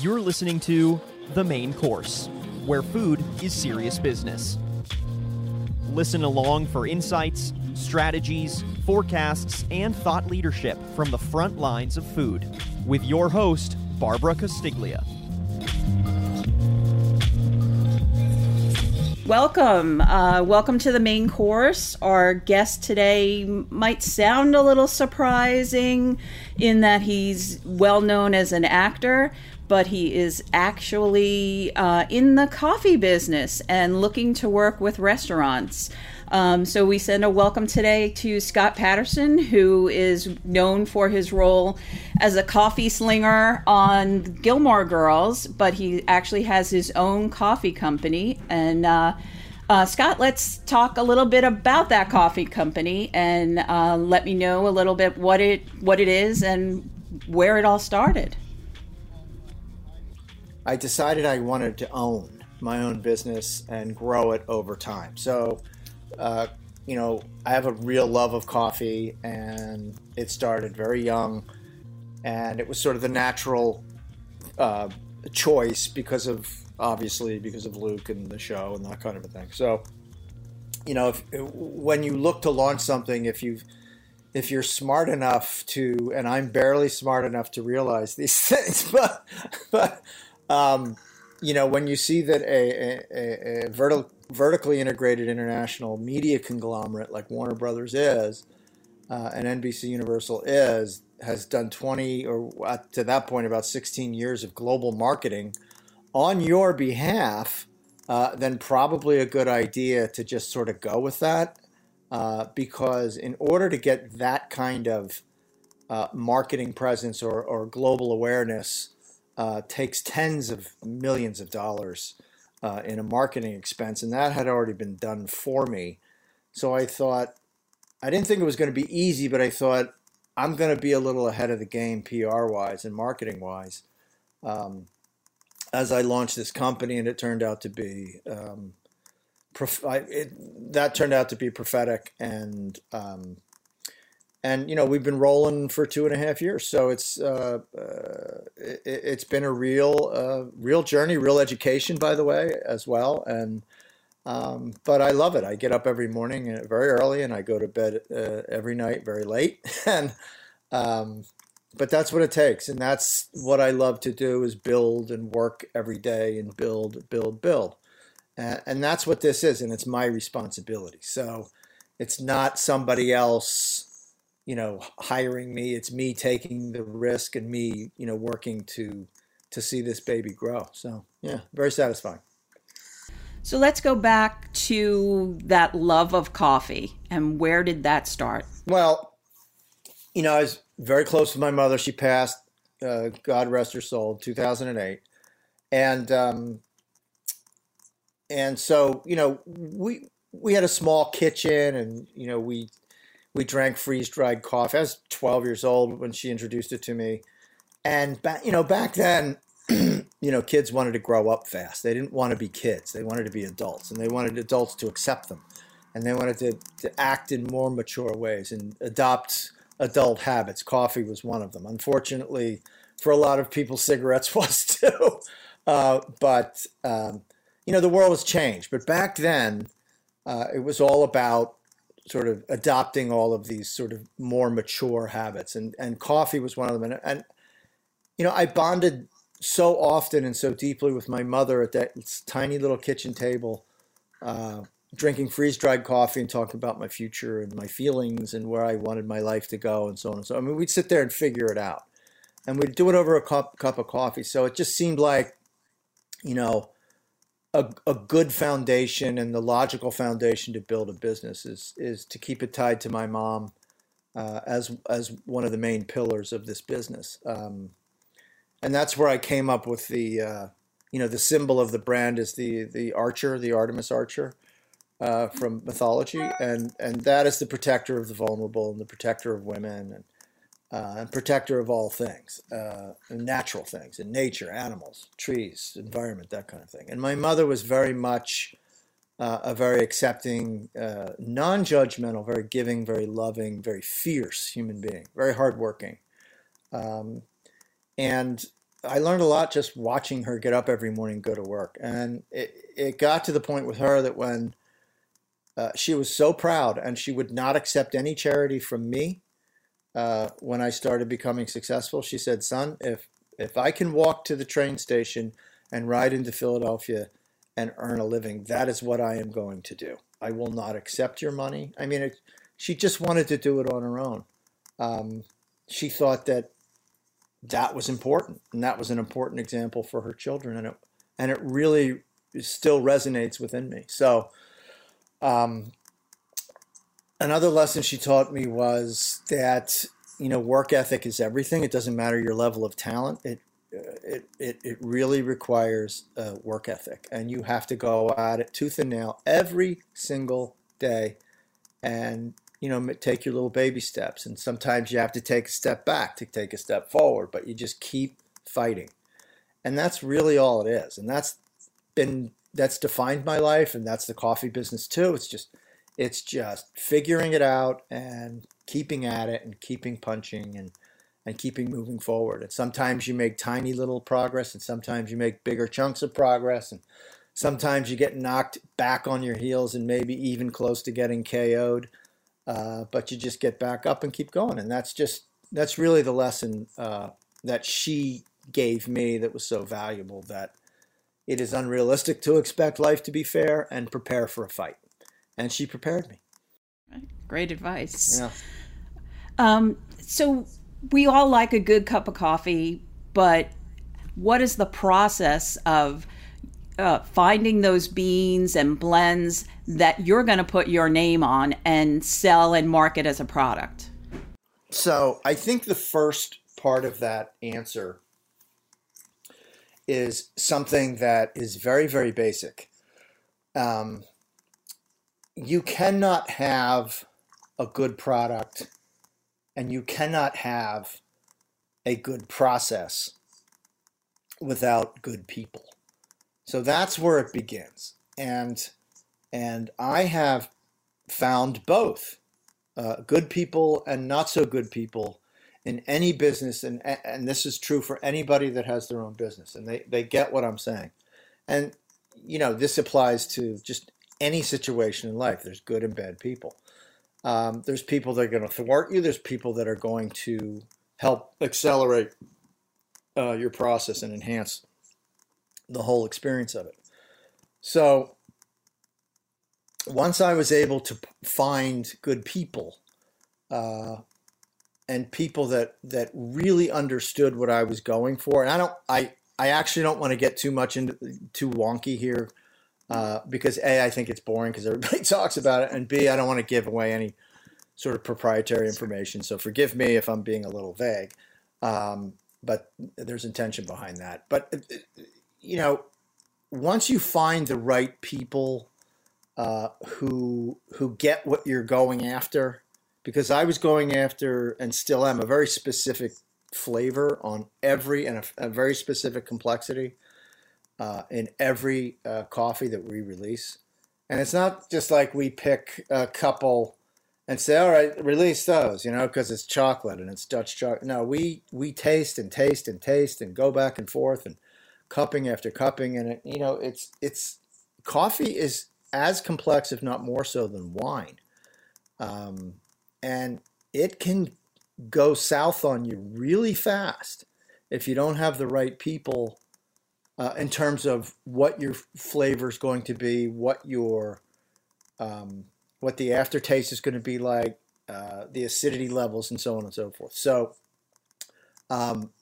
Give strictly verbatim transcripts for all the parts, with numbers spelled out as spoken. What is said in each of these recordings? You're listening to The Main Course, where food is serious business. Listen along for insights, strategies, forecasts, and thought leadership from the front lines of food with your host, Barbara Castiglia. Welcome. Uh, welcome to The Main Course. Our guest today might sound a little surprising in that he's well known as an actor, but he is actually uh, in the coffee business and looking to work with restaurants. Um, so we send a welcome today to Scott Patterson, who is known for his role as a coffee slinger on Gilmore Girls, but he actually has his own coffee company. And uh, uh, Scott, let's talk a little bit about that coffee company and uh, let me know a little bit what it what it is and where it all started. I decided I wanted to own my own business and grow it over time. So, uh, you know, I have a real love of coffee, and it started very young, and it was sort of the natural uh, choice because of, obviously, because of Luke and the show and that kind of a thing. So, you know, if, when you look to launch something, if you've If you're smart enough to, and I'm barely smart enough to realize these things, but, but um, you know, when you see that a, a, a verti- vertically integrated international media conglomerate like Warner Brothers is, uh, and N B C Universal is, has done twenty or to that point about sixteen years of global marketing on your behalf, uh, then probably a good idea to just sort of go with that. Uh, because in order to get that kind of uh, marketing presence or, or global awareness uh, takes tens of millions of dollars uh, in a marketing expense. And that had already been done for me. So I thought, I didn't think it was going to be easy, but I thought I'm going to be a little ahead of the game P R-wise and marketing-wise um, as I launched this company. And it turned out to be... Um, It, that turned out to be prophetic, and um, and you know we've been rolling for two and a half years, so it's uh, uh, it, it's been a real uh, real journey, real education, by the way, as well. And um, but I love it. I get up every morning very early, and I go to bed uh, every night very late. And um, but that's what it takes, and that's what I love to do: is build and work every day and build, build, build. And that's what this is, and it's my responsibility. So it's not somebody else, you know, hiring me. It's me taking the risk and me, you know, working to to see this baby grow. So, yeah, very satisfying. So let's go back to that love of coffee, and where did that start? Well, you know, I was very close with my mother. She passed, uh, God rest her soul, two thousand eight. And... um And so, you know, we we had a small kitchen, and, you know, we we drank freeze-dried coffee. I was twelve years old when she introduced it to me. And, back, you know, back then, you know, kids wanted to grow up fast. They didn't want to be kids. They wanted to be adults, and they wanted adults to accept them. And they wanted to, to act in more mature ways and adopt adult habits. Coffee was one of them. Unfortunately, for a lot of people, cigarettes was too. Uh, but... Um, You know, the world has changed, but back then uh, it was all about sort of adopting all of these sort of more mature habits, and, and coffee was one of them. And, and, you know, I bonded so often and so deeply with my mother at that tiny little kitchen table, uh, drinking freeze-dried coffee and talking about my future and my feelings and where I wanted my life to go and so on and so on. I mean, we'd sit there and figure it out, and we'd do it over a cup, cup of coffee. So it just seemed like, you know, A, a good foundation, and the logical foundation to build a business is is to keep it tied to my mom uh, as as one of the main pillars of this business, um, and that's where I came up with the uh, you know the symbol of the brand is the the archer, the Artemis archer uh, from mythology, and and that is the protector of the vulnerable and the protector of women and uh, and protector of all things, uh, natural things, in nature, animals, trees, environment, that kind of thing. And my mother was very much uh, a very accepting, uh, non-judgmental, very giving, very loving, very fierce human being, very hardworking. Um, and I learned a lot just watching her get up every morning and go to work. And it, it got to the point with her that when uh, she was so proud, and she would not accept any charity from me uh, when I started becoming successful. She said, son, if if I can walk to the train station and ride into Philadelphia and earn a living, that is what I am going to do. I will not accept your money. I mean, it, she just wanted to do it on her own. Um, she thought that that was important, and that was an important example for her children, and it and it really still resonates within me. So um, another lesson she taught me was that, you know, work ethic is everything. It doesn't matter your level of talent. It it it, it really requires uh, work ethic, and you have to go at it tooth and nail every single day, and you know, take your little baby steps. And sometimes you have to take a step back to take a step forward, but you just keep fighting. And that's really all it is. And that's been, that's defined my life. And that's the coffee business too. It's just, it's just figuring it out and keeping at it and keeping punching and, and keeping moving forward. And sometimes you make tiny little progress, and sometimes you make bigger chunks of progress. And sometimes you get knocked back on your heels and maybe even close to getting K O'd. Uh, but you just get back up and keep going. And that's just, that's really the lesson uh, that she gave me that was so valuable, that it is unrealistic to expect life to be fair, and prepare for a fight. And she prepared me. Great advice. Yeah. Um, so we all like a good cup of coffee, but what is the process of Uh, finding those beans and blends that you're going to put your name on and sell and market as a product? So I think the first part of that answer is something that is very, very basic. Um, you cannot have a good product, and you cannot have a good process without good people. So that's where it begins. And and I have found both uh, good people and not so good people in any business. And and this is true for anybody that has their own business, and they, they get what I'm saying. And, you know, this applies to just any situation in life. There's good and bad people. Um, there's people that are going to thwart you. There's people that are going to help accelerate uh, your process and enhance the whole experience of it. So once I was able to find good people uh, and people that, that really understood what I was going for. And I don't, I, I actually don't want to get too much into too wonky here uh, because A, I think it's boring because everybody talks about it, and B, I don't want to give away any sort of proprietary information. So forgive me if I'm being a little vague, um, but there's intention behind that. But you know, once you find the right people uh, who who get what you're going after, because I was going after and still am a very specific flavor on every and a, a very specific complexity uh, in every uh, coffee that we release. And it's not just like we pick a couple and say, all right, release those, you know, because it's chocolate and it's Dutch chocolate. No, we we taste and taste and taste and go back and forth and cupping after cupping. And it, you know, it's, it's coffee is as complex, if not more so, than wine. Um, and it can go south on you really fast if you don't have the right people uh, in terms of what your flavor is going to be, what your, um, what the aftertaste is going to be like, uh, the acidity levels, and so on and so forth. So um,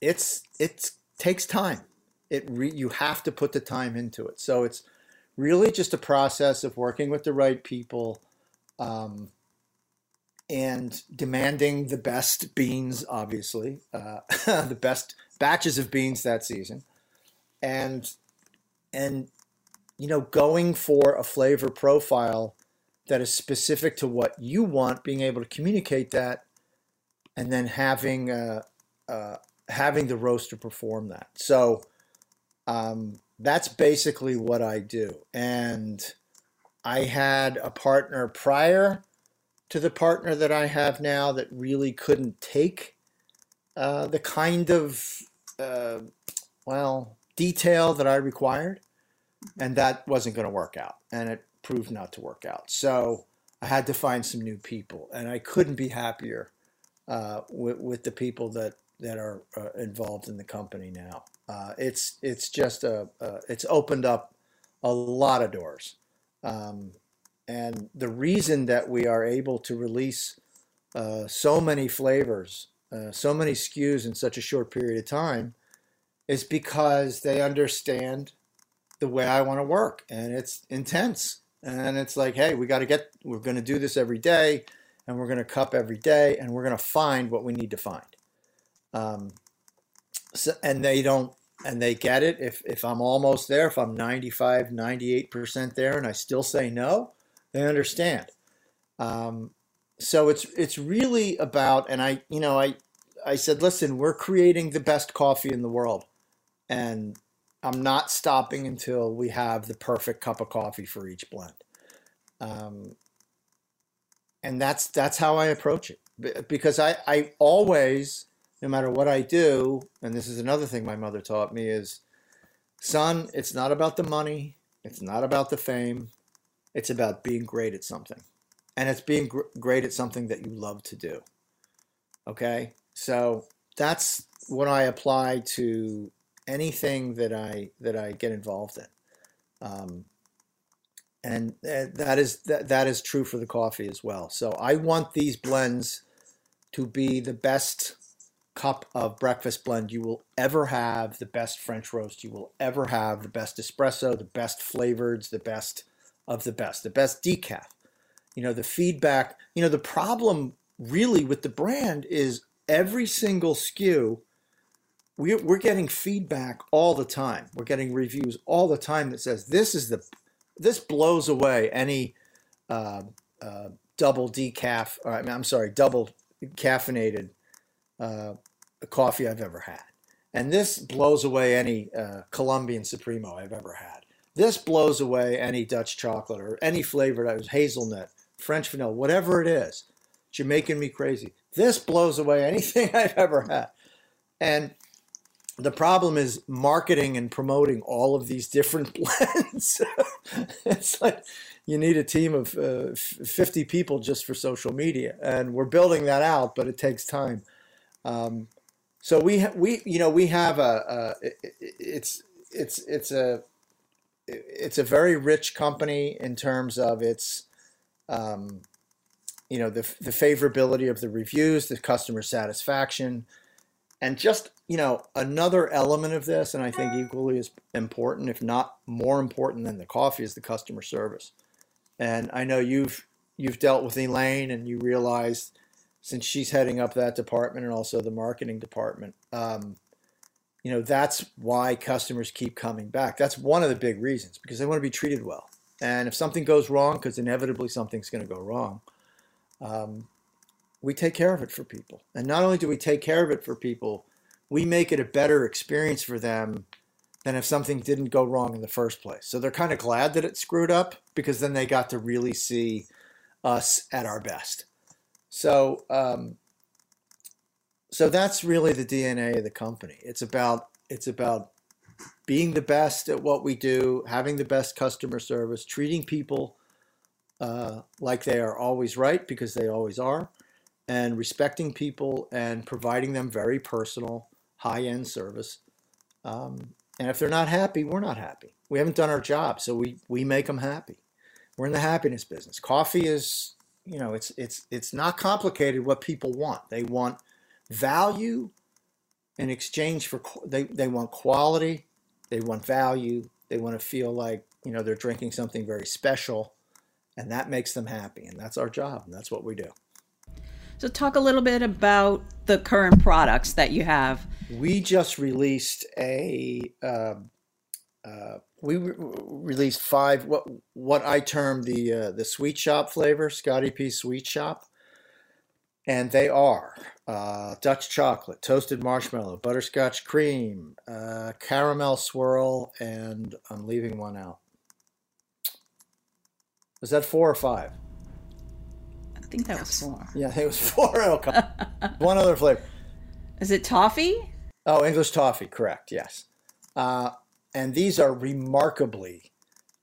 it's, it's takes time. It re, you have to put the time into it. So it's really just a process of working with the right people um, and demanding the best beans, obviously, uh, the best batches of beans that season. And, and, you know, going for a flavor profile that is specific to what you want, being able to communicate that, and then having, uh, uh, having the roaster perform that. So, Um, that's basically what I do. And I had a partner prior to the partner that I have now that really couldn't take uh, the kind of uh, well, detail that I required, and that wasn't going to work out, and it proved not to work out. So I had to find some new people, and I couldn't be happier uh, with, with the people that that are uh, involved in the company now. Uh, it's it's just a uh, it's opened up a lot of doors, um, and the reason that we are able to release uh, so many flavors, uh, so many S K Us in such a short period of time, is because they understand the way I want to work, and it's intense. And it's like, hey, we got to get, we're going to do this every day, and we're going to cup every day, and we're going to find what we need to find. Um, so, and they don't, and they get it. If, if I'm almost there, if I'm ninety-five, ninety-eight percent there, and I still say no, they understand. Um, so it's, it's really about, and I, you know, I, I said, listen, we're creating the best coffee in the world, and I'm not stopping until we have the perfect cup of coffee for each blend. Um, and that's, that's how I approach it, because I, I always, no matter what I do, and this is another thing my mother taught me, is, son, it's not about the money. It's not about the fame. It's about being great at something, and it's being gr- great at something that you love to do. Okay. So that's what I apply to anything that I that I get involved in, um, and that is that, that is true for the coffee as well. So I want these blends to be the best cup of breakfast blend you will ever have, the best French roast you will ever have, the best espresso, the best flavors, the best of the best, the best decaf. You know, the feedback. You know, the problem really with the brand is every single S K U. We're we're getting feedback all the time. We're getting reviews all the time that says this is the, this blows away any uh, uh, double decaf. Or, I mean, I'm sorry, double caffeinated uh, coffee I've ever had, and this blows away any uh, Colombian Supremo I've ever had. This blows away any Dutch chocolate or any flavor that was hazelnut, French vanilla, whatever it is. You're making me crazy. This blows away anything I've ever had, and the problem is marketing and promoting all of these different blends. It's like you need a team of uh, fifty people just for social media, and we're building that out, but it takes time. Um, so we we you know we have a, a it, it's it's it's a it's a very rich company in terms of its um, you know the the favorability of the reviews, the customer satisfaction. And just, you know, another element of this, and I think equally as important, if not more important than the coffee, is the customer service. And I know you've you've dealt with Elaine, and you realize, since she's heading up that department and also the marketing department, um, you know, that's why customers keep coming back. That's one of the big reasons, because they want to be treated well. And if something goes wrong, because inevitably something's going to go wrong, um, we take care of it for people. And not only do we take care of it for people, we make it a better experience for them than if something didn't go wrong in the first place. So they're kind of glad that it screwed up, because then they got to really see us at our best. So, um, so that's really the D N A of the company. It's about, it's about being the best at what we do, having the best customer service, treating people uh, like they are always right, because they always are, and respecting people and providing them very personal, high-end service. Um, and if they're not happy, we're not happy. We haven't done our job, so we, we make them happy. We're in the happiness business. Coffee is, you know, it's it's it's not complicated what people want. They want value in exchange for, they, they want quality, they want value, they want to feel like, you know, they're drinking something very special, and that makes them happy. And that's our job, and that's what we do. So talk a little bit about the current products that you have. We just released a, uh, uh, we re- released five, what what I term the uh, the Sweet Shop flavor, Scotty P's Sweet Shop. And they are uh, Dutch chocolate, toasted marshmallow, butterscotch cream, uh, caramel swirl, and I'm leaving one out. Was that four or five? I think that was four. Yeah, it was four. One other flavor. Is it toffee? Oh, English toffee, correct, yes. Uh, and these are remarkably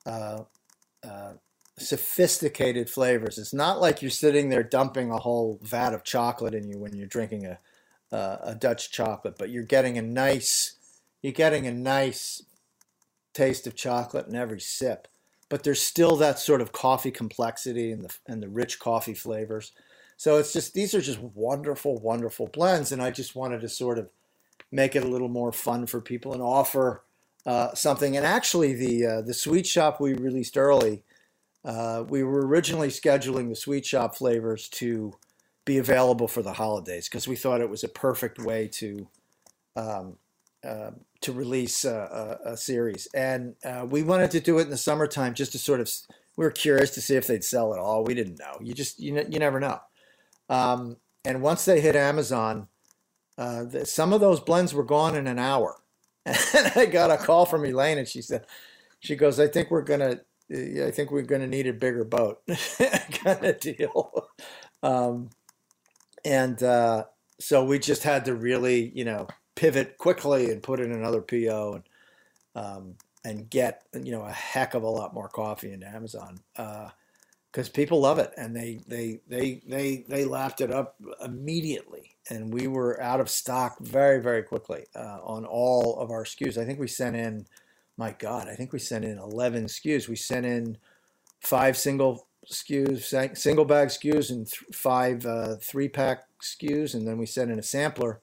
uh, uh, sophisticated flavors. It's not like you're sitting there dumping a whole vat of chocolate in you when you're drinking a, uh, a Dutch chocolate, but you're getting a nice, you're getting a nice taste of chocolate in every sip. But there's still that sort of coffee complexity and the and the rich coffee flavors. So it's just, these are just wonderful, wonderful blends. And I just wanted to sort of make it a little more fun for people and offer uh, something. And actually the, uh, the Sweet Shop we released early, uh, we were originally scheduling the Sweet Shop flavors to be available for the holidays because we thought it was a perfect way to, um, uh, to release a, a, a series. And uh, we wanted to do it in the summertime just to sort of, we were curious to see if they'd sell at all. We didn't know. You just, you, you never know. Um, and once they hit Amazon, uh, the, some of those blends were gone in an hour. And I got a call from Elaine, and she said, she goes, I think we're going to, I think we're going to need a bigger boat kind of deal. Um, and, uh, so we just had to really, you know, pivot quickly and put in another P O and, um, and get, you know, a heck of a lot more coffee into Amazon. Uh, Because people love it, and they they they they they lapped it up immediately, and we were out of stock very very quickly uh, on all of our S K Us. I think we sent in, my God, I think we sent in eleven S K Us. We sent in five single S K Us, single bag S K Us, and th- five uh, three pack S K Us, and then we sent in a sampler,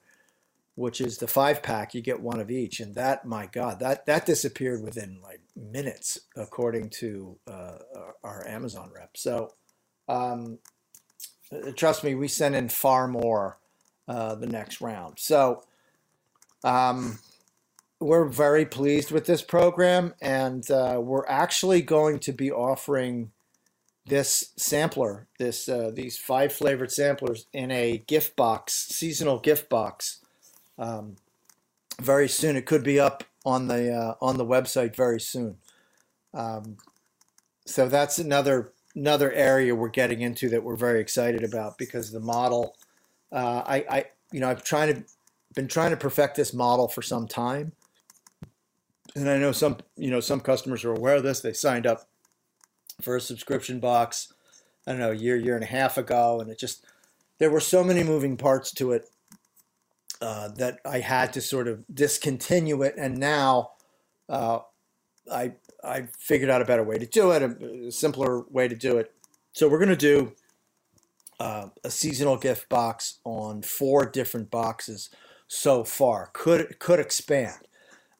which is the five pack. You get one of each, and that, my God, that that disappeared within like minutes, according to uh, our Amazon rep. So um, trust me, we sent in far more uh, the next round. So um, we're very pleased with this program, and uh, we're actually going to be offering this sampler, this uh, these five flavored samplers in a gift box, seasonal gift box, um, very soon. It could be up on the uh, on the website very soon. Um, so that's another another area we're getting into that we're very excited about, because the model, uh, I, I you know I've trying to been trying to perfect this model for some time, and I know some you know some customers are aware of this. They signed up for a subscription box, I don't know, a year year and a half ago, and it just, there were so many moving parts to it. Uh, that I had to sort of discontinue it, and now uh, I I figured out a better way to do it, a simpler way to do it. So we're going to do uh, a seasonal gift box on four different boxes so far. Could could expand.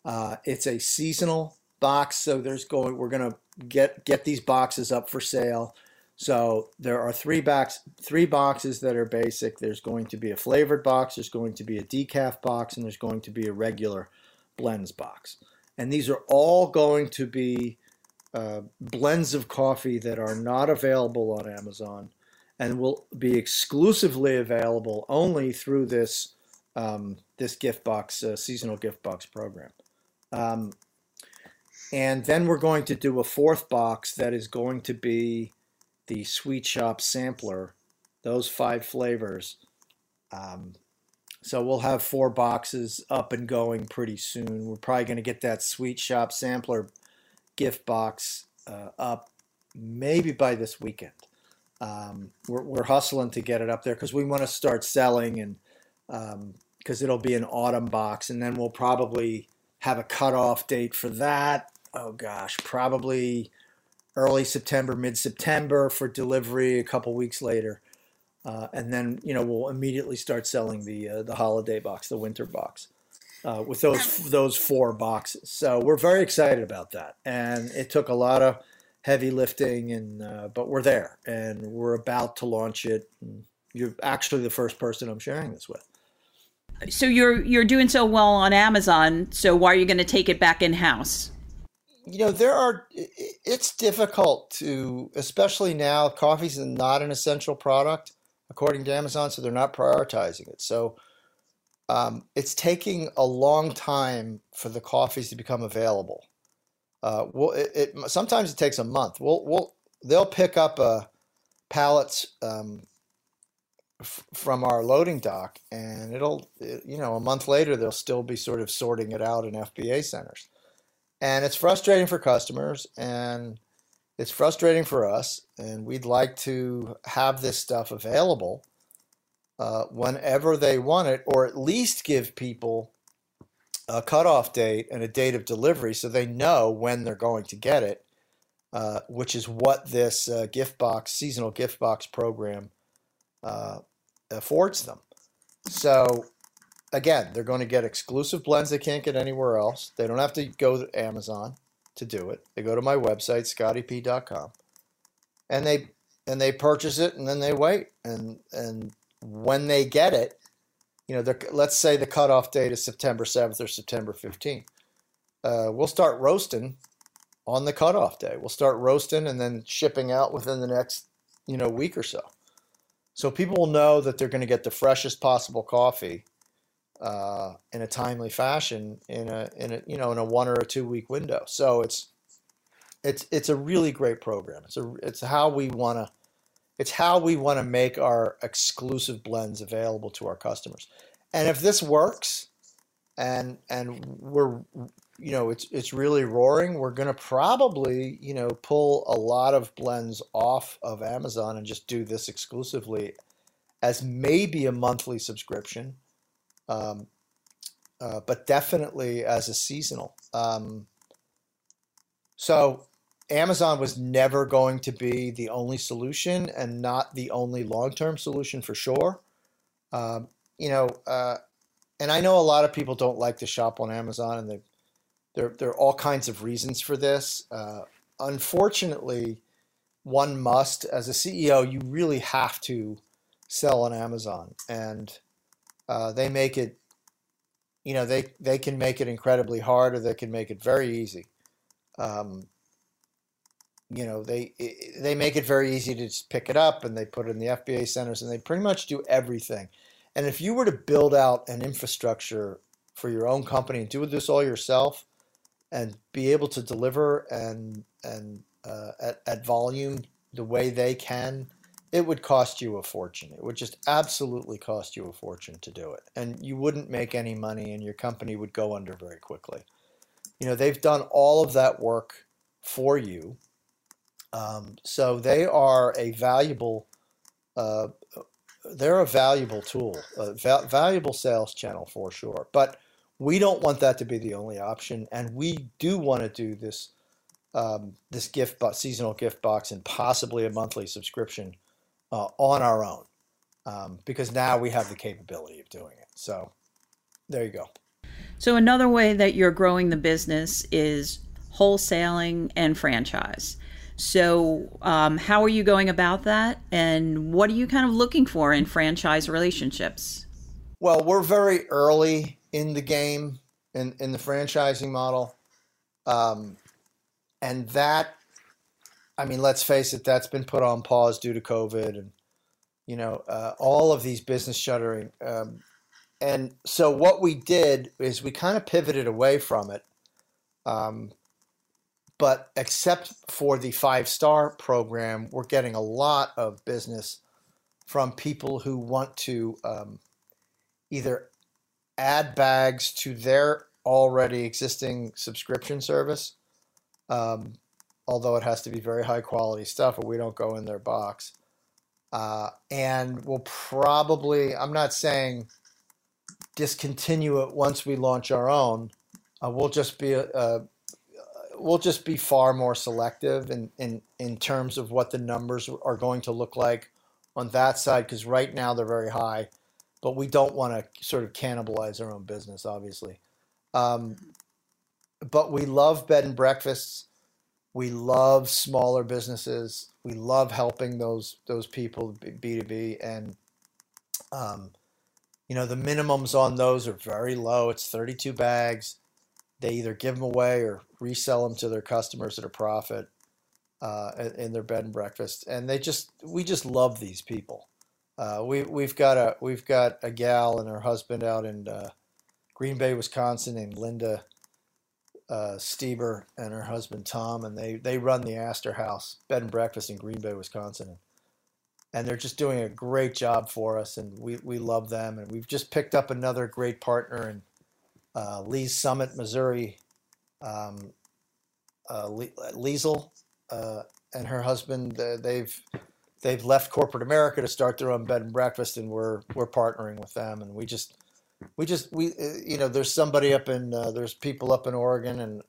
Uh, it's a seasonal box, so there's going. We're going to get get these boxes up for sale. So there are three box, three boxes that are basic. There's going to be a flavored box, there's going to be a decaf box, and there's going to be a regular blends box. And these are all going to be uh, blends of coffee that are not available on Amazon and will be exclusively available only through this um, this gift box, uh, seasonal gift box program. Um, and then we're going to do a fourth box that is going to be the Sweet Shop sampler, those five flavors. Um, so we'll have four boxes up and going pretty soon. We're probably going to get that Sweet Shop sampler gift box uh, up maybe by this weekend. Um, we're, we're hustling to get it up there because we want to start selling, and because um, it'll be an autumn box, and then we'll probably have a cutoff date for that. Oh gosh, probably early September, mid-September for delivery a couple weeks later. Uh, and then, you know, we'll immediately start selling the uh, the holiday box, the winter box, uh, with those those four boxes. So we're very excited about that. And it took a lot of heavy lifting, and uh, but we're there. And we're about to launch it. You're actually the first person I'm sharing this with. So you're you're doing so well on Amazon, so why are you going to take it back in-house? You know, there are, it's difficult to, especially now, coffee's not an essential product, according to Amazon, so they're not prioritizing it. So um, it's taking a long time for the coffees to become available. Uh, well, it, it sometimes it takes a month. We'll, we'll, they'll pick up a pallets um, f from our loading dock, and it'll, it, you know, a month later, they'll still be sort of sorting it out in F B A centers. And it's frustrating for customers, and it's frustrating for us, and we'd like to have this stuff available uh, whenever they want it, or at least give people a cutoff date and a date of delivery so they know when they're going to get it, uh, which is what this uh, gift box, seasonal gift box program uh, affords them. So again, they're going to get exclusive blends they can't get anywhere else. They don't have to go to Amazon to do it. They go to my website, scotty p dot com, and they and they purchase it, and then they wait. And and when they get it, you know, let's say the cutoff date is September seventh or September fifteenth. Uh, we'll start roasting on the cutoff day. We'll start roasting and then shipping out within the next, you know, week or so. So people will know that they're going to get the freshest possible coffee Uh, in a timely fashion, in a in a you know in a one or a two week window. So it's it's it's a really great program. It's a it's how we want to it's how we want to make our exclusive blends available to our customers. And if this works, and and we're you know it's it's really roaring, we're gonna probably you know pull a lot of blends off of Amazon and just do this exclusively as maybe a monthly subscription. Um, uh, but definitely as a seasonal. Um, so Amazon was never going to be the only solution, and not the only long-term solution for sure. Um, you know, uh, and I know a lot of people don't like to shop on Amazon, and they, there, there are all kinds of reasons for this. Uh, unfortunately, one must, as a C E O, you really have to sell on Amazon. And Uh, they make it, you know, they, they can make it incredibly hard, or they can make it very easy. Um, you know, they they make it very easy to just pick it up, and they put it in the F B A centers, and they pretty much do everything. And if you were to build out an infrastructure for your own company and do this all yourself and be able to deliver and, and uh, at, at volume the way they can, it would cost you a fortune. It would just absolutely cost you a fortune to do it. And you wouldn't make any money, and your company would go under very quickly. You know, they've done all of that work for you. Um, so they are a valuable, uh, they're a valuable tool, a val valuable sales channel for sure. But we don't want that to be the only option. And we do want to do this, um, this gift box, seasonal gift box, and possibly a monthly subscription Uh, on our own, um, because now we have the capability of doing it. So there you go. So another way that you're growing the business is wholesaling and franchise. So um, how are you going about that? And what are you kind of looking for in franchise relationships? Well, we're very early in the game in, in the franchising model. Um, and that I mean, let's face it, that's been put on pause due to COVID and, you know, uh, all of these business shuttering. Um, and so what we did is we kind of pivoted away from it. Um, but except for the five-star program, we're getting a lot of business from people who want to um, either add bags to their already existing subscription service, um, although it has to be very high quality stuff, or we don't go in their box. Uh, and we'll probably, I'm not saying discontinue it once we launch our own. Uh, we'll just be, uh, we'll just be far more selective in, in, in terms of what the numbers are going to look like on that side. 'Cause right now they're very high, but we don't want to sort of cannibalize our own business, obviously. Um, but we love bed and breakfasts. We love smaller businesses. We love helping those those people B two B, and um, you know the minimums on those are very low. It's thirty-two bags. They either give them away or resell them to their customers at a profit uh, in their bed and breakfast. And they just we just love these people. Uh, we we've got a we've got a gal and her husband out in uh, Green Bay, Wisconsin, named Linda Uh, Stieber and her husband Tom, and they they run the Astor House bed and breakfast in Green Bay, Wisconsin. and they're just doing a great job for us, and we, we love them. And we've just picked up another great partner in uh, Lee's Summit, Missouri, um, uh, Le- Liesel uh, and her husband. Uh, they've they've left corporate America to start their own bed and breakfast, and we're we're partnering with them. And we just we just we uh, you know there's somebody up in uh, there's people up in Oregon, and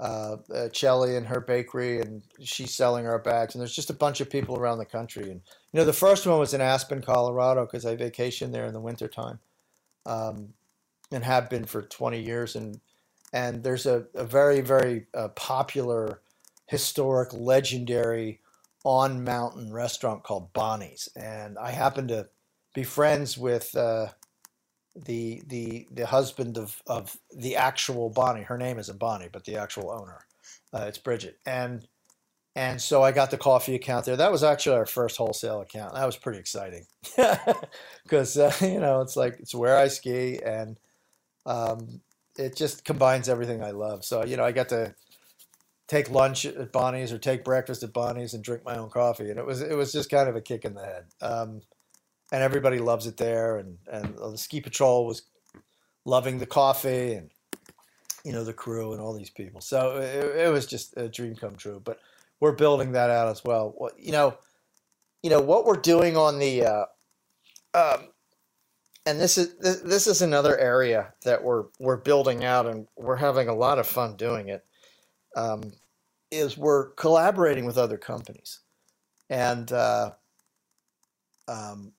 Uh, uh, Shelly and her bakery, and she's selling our bags. And there's just a bunch of people around the country. And, you know, the first one was in Aspen, Colorado, because I vacationed there in the wintertime, um, and have been for twenty years. And and there's a, a very, very uh, popular, historic, legendary on-mountain restaurant called Bonnie's. And I happen to be friends with uh, the the the husband of of the actual Bonnie. Her name isn't Bonnie, but the actual owner, uh, it's Bridget. And and so I got the coffee account there. That was actually our first wholesale account. That was pretty exciting because uh, you know it's like it's where I ski, and um, it just combines everything I love. So you know I got to take lunch at Bonnie's or take breakfast at Bonnie's and drink my own coffee, and it was it was just kind of a kick in the head. Um, And everybody loves it there, and, and the ski patrol was loving the coffee, and you know the crew and all these people. So it, it was just a dream come true. But we're building that out as well. well you know, you know what we're doing on the, uh, um, and this is this, this is another area that we're we're building out, and we're having a lot of fun doing it. Um, is we're collaborating with other companies, and uh, um.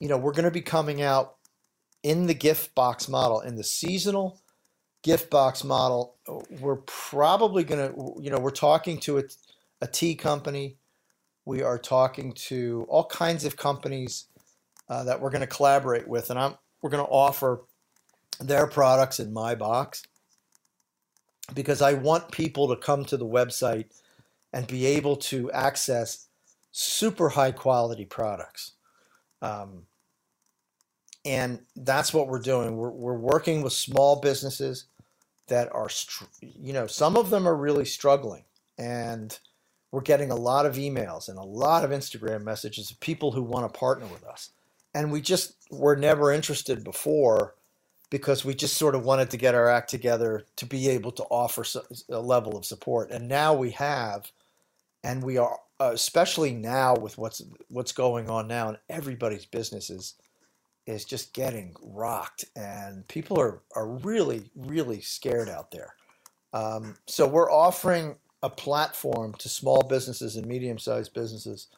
You know, we're going to be coming out in the gift box model, in the seasonal gift box model. We're probably going to, you know, we're talking to a, a tea company. We are talking to all kinds of companies uh, that we're going to collaborate with. And I'm, we're going to offer their products in my box because I want people to come to the website and be able to access super high quality products. Um, and that's what we're doing. We're, we're working with small businesses that are, str- you know, some of them are really struggling, and we're getting a lot of emails and a lot of Instagram messages of people who want to partner with us. And we just were never interested before because we just sort of wanted to get our act together to be able to offer a level of support. And now we have, and we are, Uh, especially now with what's what's going on now, and everybody's business is, is just getting rocked, and people are, are really, really scared out there. Um, so we're offering a platform to small businesses and medium-sized businesses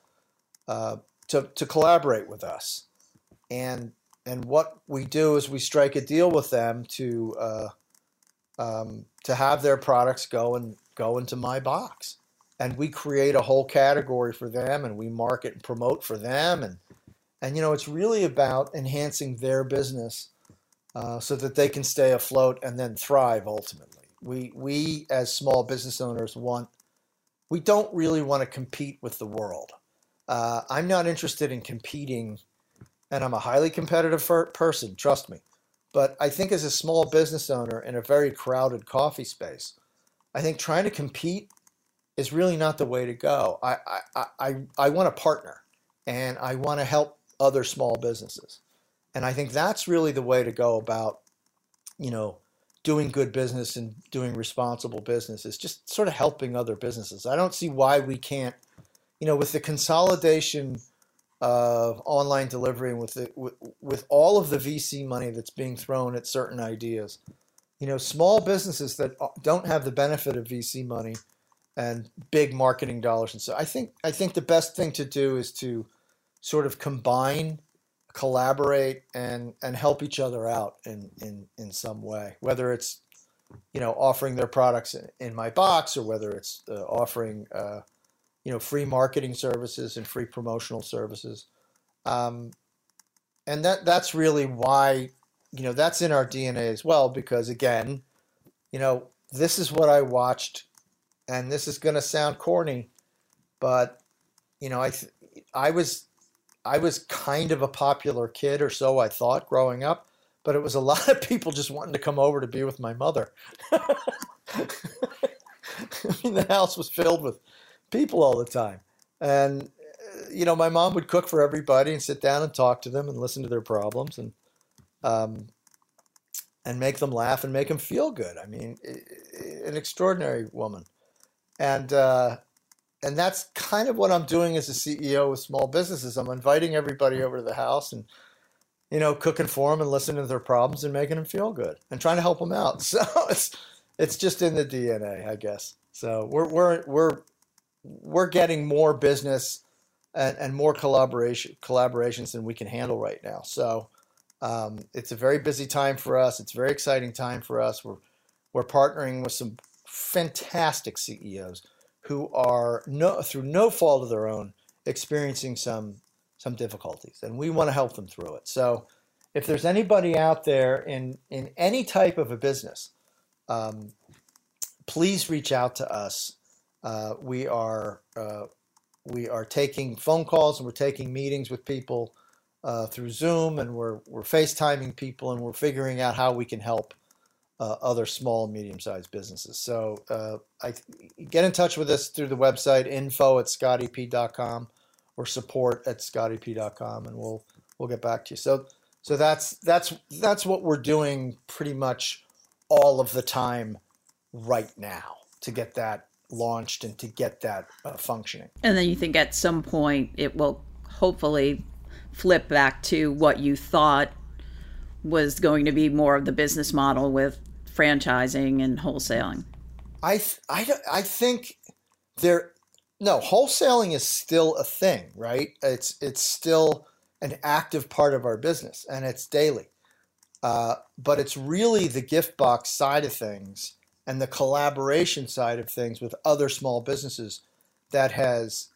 uh, to, to collaborate with us. And and what we do is we strike a deal with them to uh, um, to have their products go and go into my box. And we create a whole category for them, and we market and promote for them. And, and you know, it's really about enhancing their business uh, so that they can stay afloat and then thrive ultimately. We, we as small business owners want, we don't really want to compete with the world. Uh, I'm not interested in competing, and I'm a highly competitive fer- person, trust me. But I think as a small business owner in a very crowded coffee space, I think trying to compete is really not the way to go. I I, I I want a partner, and I want to help other small businesses. And I think that's really the way to go about, you know, doing good business and doing responsible business, is just sort of helping other businesses. I don't see why we can't, you know, with the consolidation of online delivery and with the, with, with all of the V C money that's being thrown at certain ideas, you know, small businesses that don't have the benefit of V C money and big marketing dollars. And so I think I think the best thing to do is to sort of combine, collaborate, and, and help each other out in, in, in some way, whether it's, you know, offering their products in, in my box, or whether it's uh, offering, uh, you know, free marketing services and free promotional services. Um, and that that's really why, you know, that's in our D N A as well, because, again, you know, this is what I watched. And this is going to sound corny, but, you know, I th- I was I was kind of a popular kid, or so I thought, growing up. But it was a lot of people just wanting to come over to be with my mother. I mean, the house was filled with people all the time. And, you know, my mom would cook for everybody and sit down and talk to them and listen to their problems and um, and make them laugh and make them feel good. I mean, an extraordinary woman. And uh, and that's kind of what I'm doing as a C E O with small businesses. I'm inviting everybody over to the house and, you know, cooking for them and listening to their problems and making them feel good and trying to help them out. So it's it's just in the D N A, I guess. So we're we're we're we're getting more business and, and more collaboration collaborations than we can handle right now. So um, it's a very busy time for us. It's a very exciting time for us. We're we're partnering with some fantastic C E Os who are no through no fault of their own experiencing some. some difficulties, and we want to help them through it. So if there's anybody out there in, in any type of a business, um, please reach out to us. Uh, we are, uh, we are taking phone calls and we're taking meetings with people uh, through Zoom, and we're, we're FaceTiming people, and we're figuring out how we can help uh, other small and medium-sized businesses. So uh, I get in touch with us through the website, info at scotty p dot com. Or support at scotty p dot com, and we'll we'll get back to you. So so that's that's that's what we're doing pretty much all of the time right now to get that launched and to get that uh, functioning. And then you think at some point it will hopefully flip back to what you thought was going to be more of the business model with franchising and wholesaling. I th- I don't, I think there. No, wholesaling is still a thing, right? It's it's still an active part of our business, and it's daily. Uh, but it's really the gift box side of things and the collaboration side of things with other small businesses that has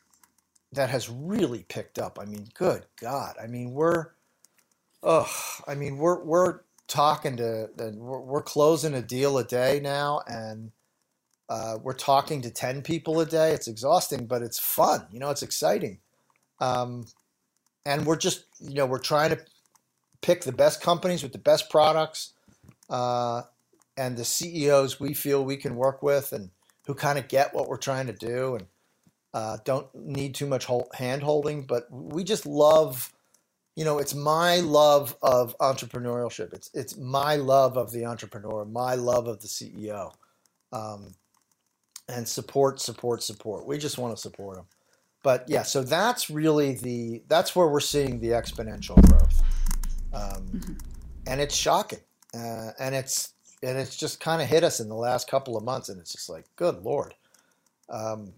that has really picked up. I mean, good God! I mean, we're oh, I mean, we're we're talking to and we're, we're closing a deal a day now, and. Uh, we're talking to ten people a day. It's exhausting, but it's fun. You know, it's exciting. Um, and we're just, you know, we're trying to pick the best companies with the best products uh, and the C E Os we feel we can work with and who kind of get what we're trying to do and uh, don't need too much hand-holding. But we just love, you know, it's my love of entrepreneurship. It's, it's my love of the entrepreneur, my love of the C E O. Um, And support, support, support. We just want to support them. But yeah, so that's really the, that's where we're seeing the exponential growth. Um, mm-hmm. And it's shocking. Uh, and it's, and it's just kind of hit us in the last couple of months. And it's just like, good Lord. Um,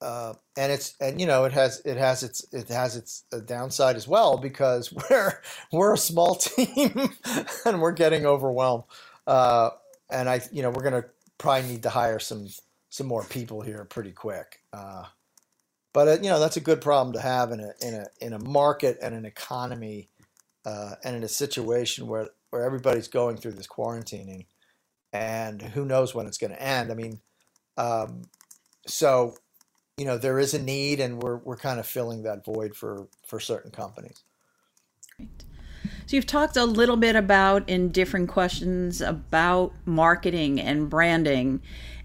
uh, and it's, and you know, it has, it has its, it has its downside as well, because we're, we're a small team and we're getting overwhelmed. Uh, and I, you know, we're going to probably need to hire some, some more people here pretty quick. Uh, but, uh, you know, that's a good problem to have in a, in a, in a market and an economy uh, and in a situation where, where everybody's going through this quarantining and who knows when it's going to end. I mean, um, so, you know, there is a need, and we're, we're kind of filling that void for, for certain companies. Great. So you've talked a little bit about in different questions about marketing and branding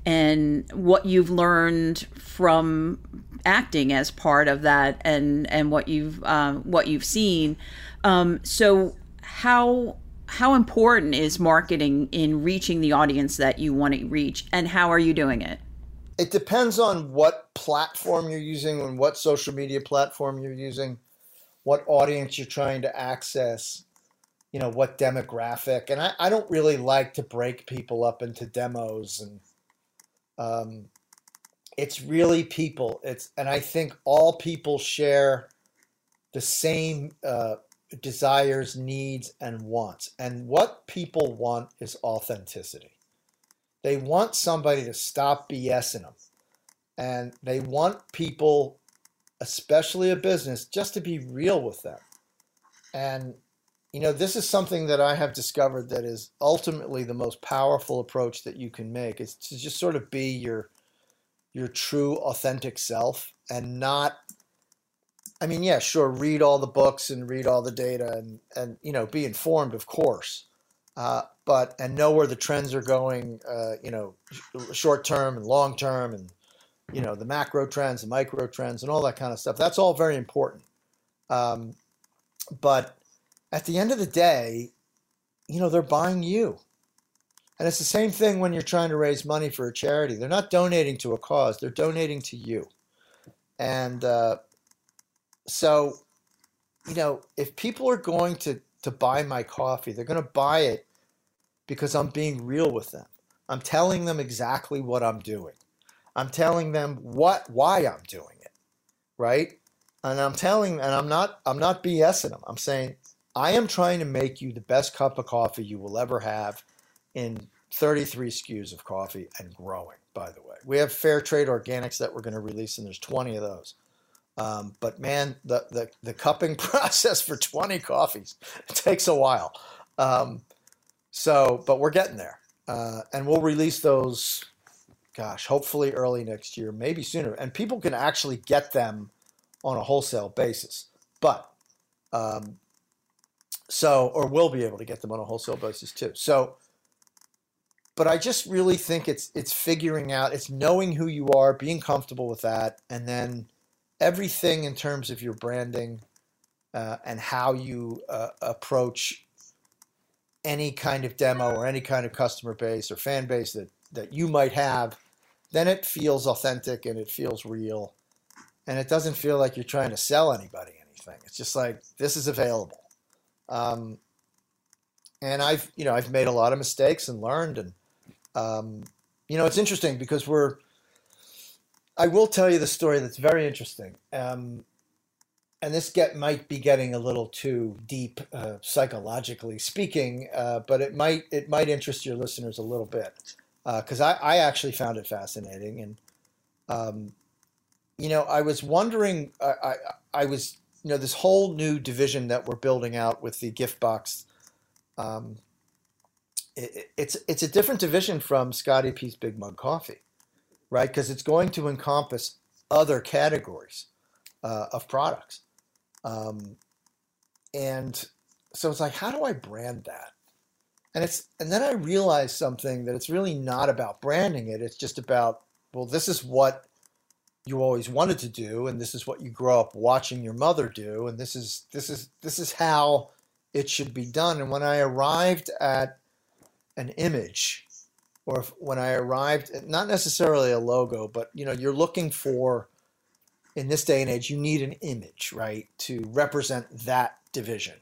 and what you've learned from acting as part of that, and, and what you've uh, what you've seen. Um, so how how important is marketing in reaching the audience that you want to reach, and how are you doing it? It depends on what platform you're using and what social media platform you're using, what audience you're trying to access, you know, what demographic. And I, I don't really like to break people up into demos, and um, it's really people. It's, and I think all people share the same uh, desires, needs, and wants. And what people want is authenticity. They want somebody to stop BSing them, and they want people, especially a business, just to be real with them. And, you know, this is something that I have discovered that is ultimately the most powerful approach that you can make, is to just sort of be your, your true authentic self and not, I mean, yeah, sure, read all the books and read all the data and, and, you know, be informed, of course, uh, but, and know where the trends are going, uh, you know, short term and long term and you know, the macro trends, the micro trends, and all that kind of stuff. That's all very important. Um, but at the end of the day, you know, they're buying you. And it's the same thing when you're trying to raise money for a charity. They're not donating to a cause. They're donating to you. And uh, so, you know, if people are going to, to buy my coffee, they're going to buy it because I'm being real with them. I'm telling them exactly what I'm doing. I'm telling them what, why I'm doing it, right? And I'm telling, and I'm not, I'm not BSing them. I'm saying, I am trying to make you the best cup of coffee you will ever have in thirty-three S K Us of coffee and growing, by the way. We have fair trade organics that we're going to release, and there's twenty of those. Um, but man, the, the, the cupping process for twenty coffees takes a while. Um, so, but we're getting there. Uh, and we'll release those, gosh, hopefully early next year, maybe sooner. And people can actually get them on a wholesale basis. But, um, so, or we'll be able to get them on a wholesale basis too. So, but I just really think it's, it's figuring out, it's knowing who you are, being comfortable with that, and then everything in terms of your branding uh, and how you uh, approach any kind of demo or any kind of customer base or fan base that, that you might have, then it feels authentic and it feels real. And it doesn't feel like you're trying to sell anybody anything. It's just like, this is available. Um, and I've, you know, I've made a lot of mistakes and learned. And, um, you know, it's interesting because we're, I will tell you the story that's very interesting. Um, and this get might be getting a little too deep uh, psychologically speaking, uh, but it might it might interest your listeners a little bit because uh, I, I actually found it fascinating. And, um, you know, I was wondering, I, I, I was, you know, this whole new division that we're building out with the gift box. Um, it, it's, it's a different division from Scotty P's Big Mug Coffee, right? Because it's going to encompass other categories uh, of products. Um, and so it's like, how do I brand that? And it's, and then I realized something that it's really not about branding it. It's just about, well, this is what you always wanted to do. And this is what you grow up watching your mother do. And this is, this is, this is how it should be done. And when I arrived at an image, or if, when I arrived, not necessarily a logo, but, you know, you're looking for, in this day and age, you need an image, right, to represent that division.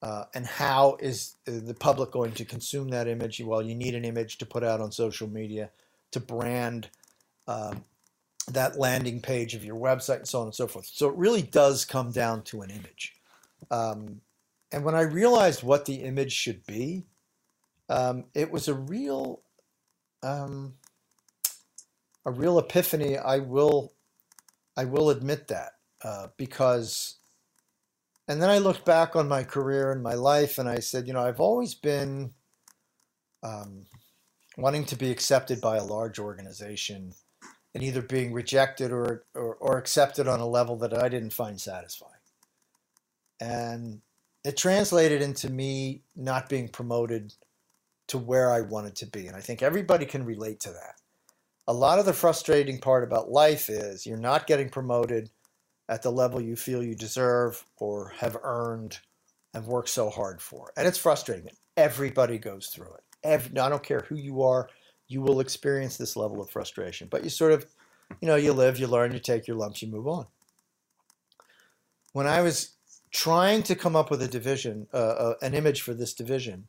Uh, and how is the public going to consume that image? Well, you need an image to put out on social media, to brand um, that landing page of your website, and so on and so forth. So it really does come down to an image. Um, and when I realized what the image should be, um, it was a real... Um, a real epiphany. I will, I will admit that, uh, because, and then I looked back on my career and my life and I said, you know, I've always been, um, wanting to be accepted by a large organization and either being rejected or, or, or accepted on a level that I didn't find satisfying. And it translated into me not being promoted to where I wanted to be. And I think everybody can relate to that. A lot of the frustrating part about life is you're not getting promoted at the level you feel you deserve or have earned and worked so hard for. And it's frustrating. Everybody goes through it. Every, I don't care who you are, you will experience this level of frustration. But you sort of, you know, you live, you learn, you take your lumps, you move on. When I was trying to come up with a division, uh, uh, an image for this division,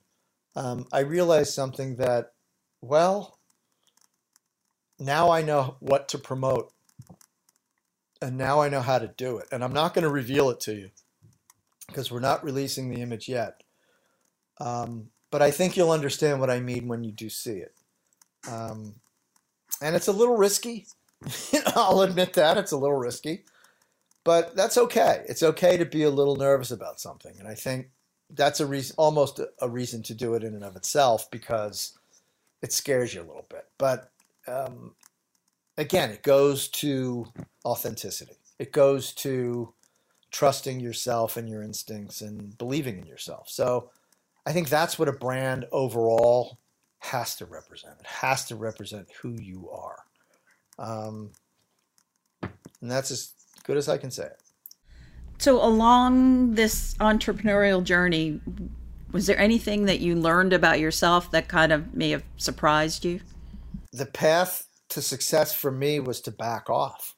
Um, I realized something that, well, now I know what to promote and now I know how to do it. And I'm not going to reveal it to you because we're not releasing the image yet. Um, but I think you'll understand what I mean when you do see it. Um, and it's a little risky. I'll admit that it's a little risky, but that's okay. It's okay to be a little nervous about something. And I think that's a reason, almost a reason to do it in and of itself because it scares you a little bit. But um, again, it goes to authenticity. It goes to trusting yourself and your instincts and believing in yourself. So I think that's what a brand overall has to represent. It has to represent who you are. Um, And that's as good as I can say it. So along this entrepreneurial journey, was there anything that you learned about yourself that kind of may have surprised you? The path to success for me was to back off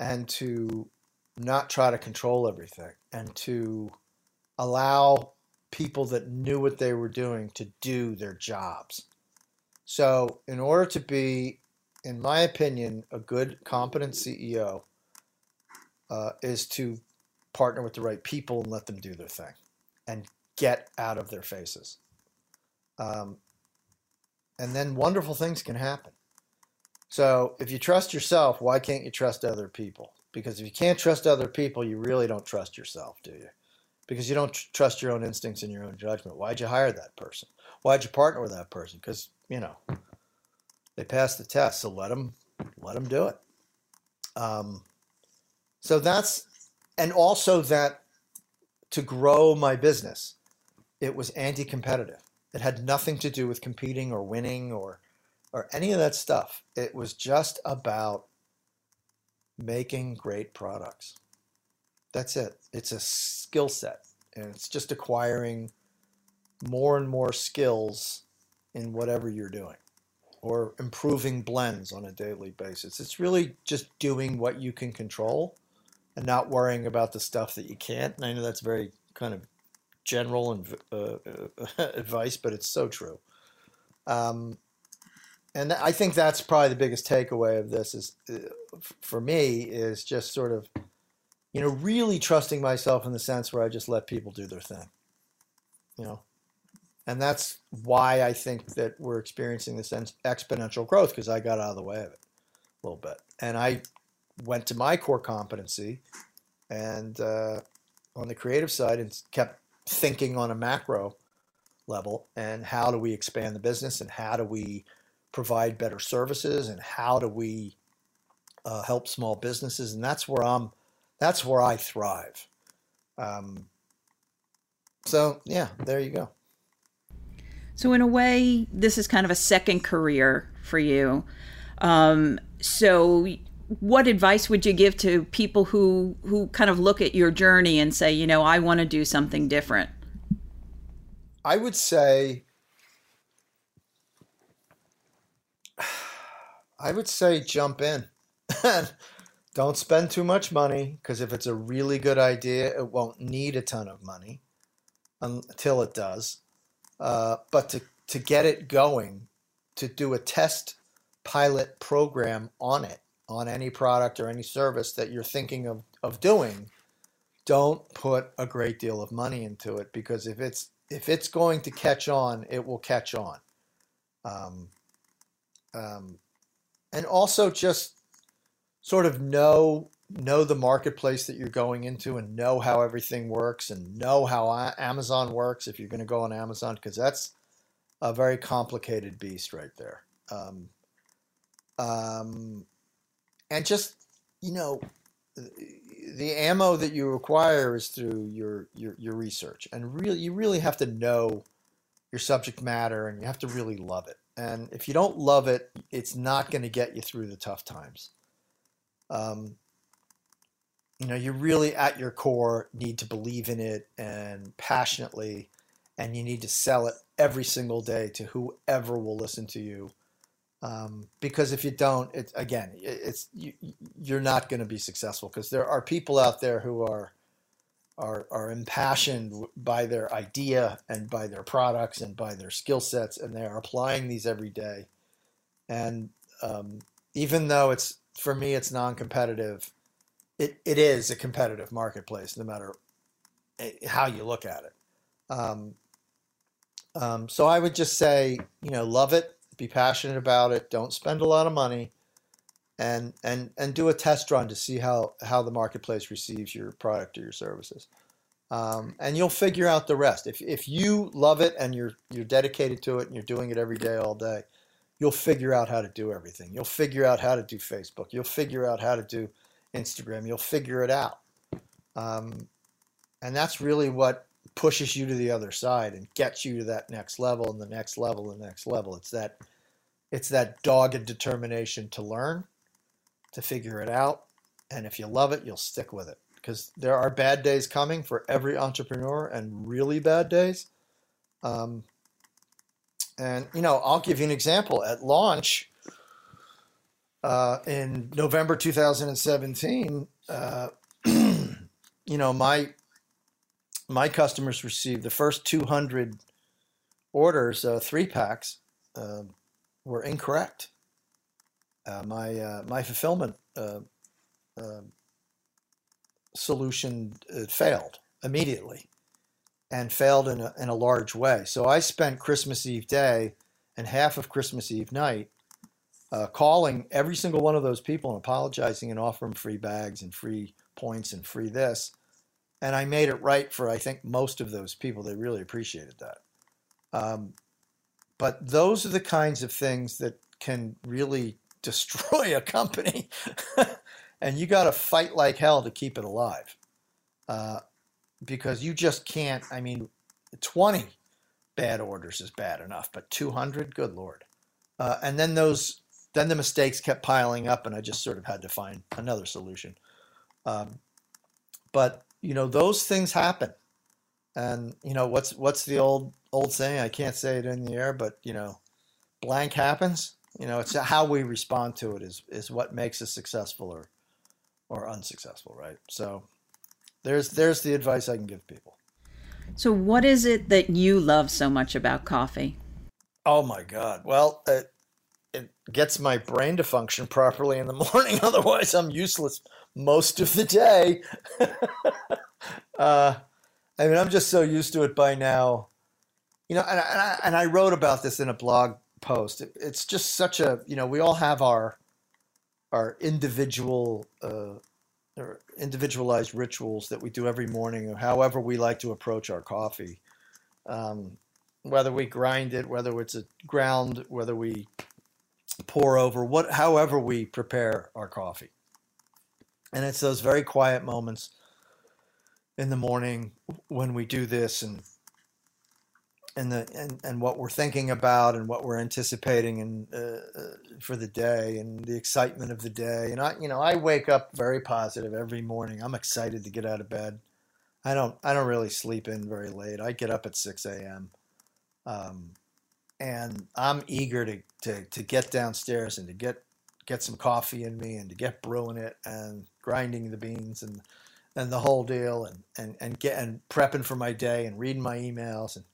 and to not try to control everything and to allow people that knew what they were doing to do their jobs. So in order to be, in my opinion, a good, competent C E O uh, is to partner with the right people and let them do their thing and get out of their faces. Um, and then wonderful things can happen. So if you trust yourself, why can't you trust other people? Because if you can't trust other people, you really don't trust yourself, do you? Because you don't tr- trust your own instincts and your own judgment. Why'd you hire that person? Why'd you partner with that person? Because, you know, they passed the test, so let them, let them do it. Um, so that's, and also that to grow my business, it was anti-competitive. It had nothing to do with competing or winning or, or any of that stuff. It was just about making great products. That's it. It's a skill set, and it's just acquiring more and more skills in whatever you're doing or improving blends on a daily basis. It's really just doing what you can control and not worrying about the stuff that you can't. And I know that's very kind of general and uh, advice, but it's so true. Um, and I think that's probably the biggest takeaway of this is uh, for me is just sort of, you know, really trusting myself in the sense where I just let people do their thing, you know, and that's why I think that we're experiencing this exponential growth, because I got out of the way of it a little bit. And I went to my core competency and uh, on the creative side and kept thinking on a macro level and how do we expand the business and how do we provide better services and how do we uh, help small businesses. And that's where I'm That's where I thrive. Um, so, yeah, there you go. So in a way, this is kind of a second career for you. Um, so what advice would you give to people who, who kind of look at your journey and say, you know, I want to do something different? I would say, I would say jump in. Don't spend too much money, because if it's a really good idea, it won't need a ton of money until it does. Uh, but to, to get it going, to do a test pilot program on it, on any product or any service that you're thinking of, of doing, don't put a great deal of money into it, because if it's if it's going to catch on, it will catch on. Um, um, and also just sort of know know the marketplace that you're going into and know how everything works and know how Amazon works if you're going to go on Amazon, because that's a very complicated beast right there. Um, um, and just, you know, the ammo that you acquire is through your, your, your research. And really, you really have to know your subject matter and you have to really love it. And if you don't love it, it's not going to get you through the tough times. Um, you know, you really at your core need to believe in it and passionately, and you need to sell it every single day to whoever will listen to you. Um, because if you don't, it, again, it, it's, you, you're not going to be successful, because there are people out there who are, are, are impassioned by their idea and by their products and by their skill sets. And they are applying these every day. And, um, even though it's, for me, it's non-competitive. It it is a competitive marketplace, no matter how you look at it. Um, um, so I would just say, you know, love it, be passionate about it, don't spend a lot of money, and and and do a test run to see how how the marketplace receives your product or your services, um, and you'll figure out the rest. If if you love it and you're you're dedicated to it and you're doing it every day, all day, you'll figure out how to do everything. You'll figure out how to do Facebook. You'll figure out how to do Instagram. You'll figure it out. Um, and that's really what pushes you to the other side and gets you to that next level and the next level and the next level. It's that, it's that dogged determination to learn, to figure it out, And if you love it, you'll stick with it, because there are bad days coming for every entrepreneur, and really bad days. Um, and, you know, I'll give you an example. At launch uh, in November two thousand seventeen, uh, you know, my my customers received the first two hundred orders, uh, three packs, uh, were incorrect. Uh, my uh, my fulfillment uh, uh, solution uh, failed immediately, and failed in a, in a large way. So I spent Christmas Eve day and half of Christmas Eve night uh, calling every single one of those people and apologizing and offering free bags and free points and free this. And I made it right for, I think, most of those people. They really appreciated that. Um, but those are the kinds of things that can really destroy a company. And you got to fight like hell to keep it alive. Uh, because you just can't, I mean, twenty bad orders is bad enough, but two hundred, good Lord. Uh, and then those, then the mistakes kept piling up, and I just sort of had to find another solution. Um, but you know, those things happen. And you know, what's, what's the old, old saying? I can't say it in the air, but you know, blank happens. You know, it's how we respond to it is, is what makes us successful or, or unsuccessful. Right. So There's there's the advice I can give people. So what is it that you love so much about coffee? Oh, my God. Well, it, it gets my brain to function properly in the morning. Otherwise, I'm useless most of the day. uh, I mean, I'm just so used to it by now. You know, and, and, I, and I wrote about this in a blog post. It, it's just such a, you know, we all have our, our individual uh or individualized rituals that we do every morning, or however we like to approach our coffee. Um, whether we grind it, whether it's a ground, whether we pour over, what, however we prepare our coffee. And it's those very quiet moments in the morning when we do this, and, and the, and, and what we're thinking about and what we're anticipating and uh, for the day and the excitement of the day. And I, you know, I wake up very positive every morning. I'm excited to get out of bed. I don't, I don't really sleep in very late. I get up at six a.m. Um, and I'm eager to, to, to get downstairs and to get, get some coffee in me and to get brewing it and grinding the beans and, and the whole deal, and, and, and get, and prepping for my day and reading my emails and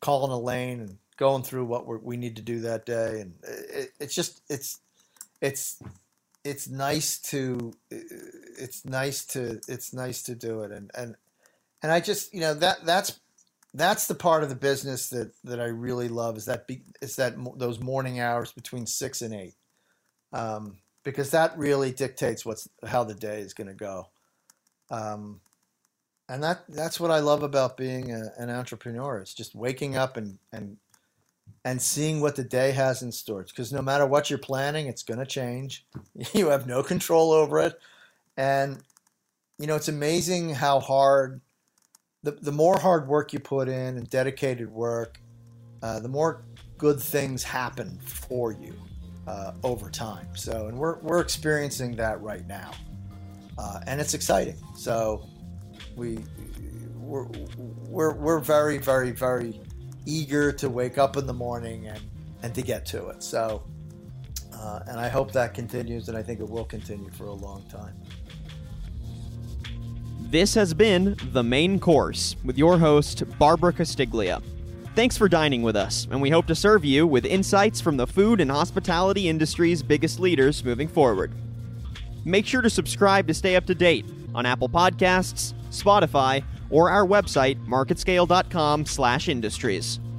calling Elaine and going through what we're, we need to do that day. And it, it's just, it's, it's, it's nice to, it's nice to, it's nice to do it. And, and, and I just, you know, that, that's, that's the part of the business that, that I really love, is that, be, is that those morning hours between six and eight, um, because that really dictates what's, how the day is going to go. Um, And that, that's what I love about being a, an entrepreneur. It's just waking up and, and, and seeing what the day has in store. Because no matter what you're planning, it's going to change. You have no control over it. And, you know, it's amazing how hard, the, the more hard work you put in and dedicated work, uh, the more good things happen for you uh, over time. So, and we're, we're experiencing that right now. Uh, and it's exciting. So, We, we're, we're, we're very, very, very eager to wake up in the morning and, and to get to it. So, uh, and I hope that continues, and I think it will continue for a long time. This has been The Main Course with your host, Barbara Castiglia. Thanks for dining with us, and we hope to serve you with insights from the food and hospitality industry's biggest leaders moving forward. Make sure to subscribe to stay up to date on Apple Podcasts, Spotify, or our website, marketscale dot com slash industries.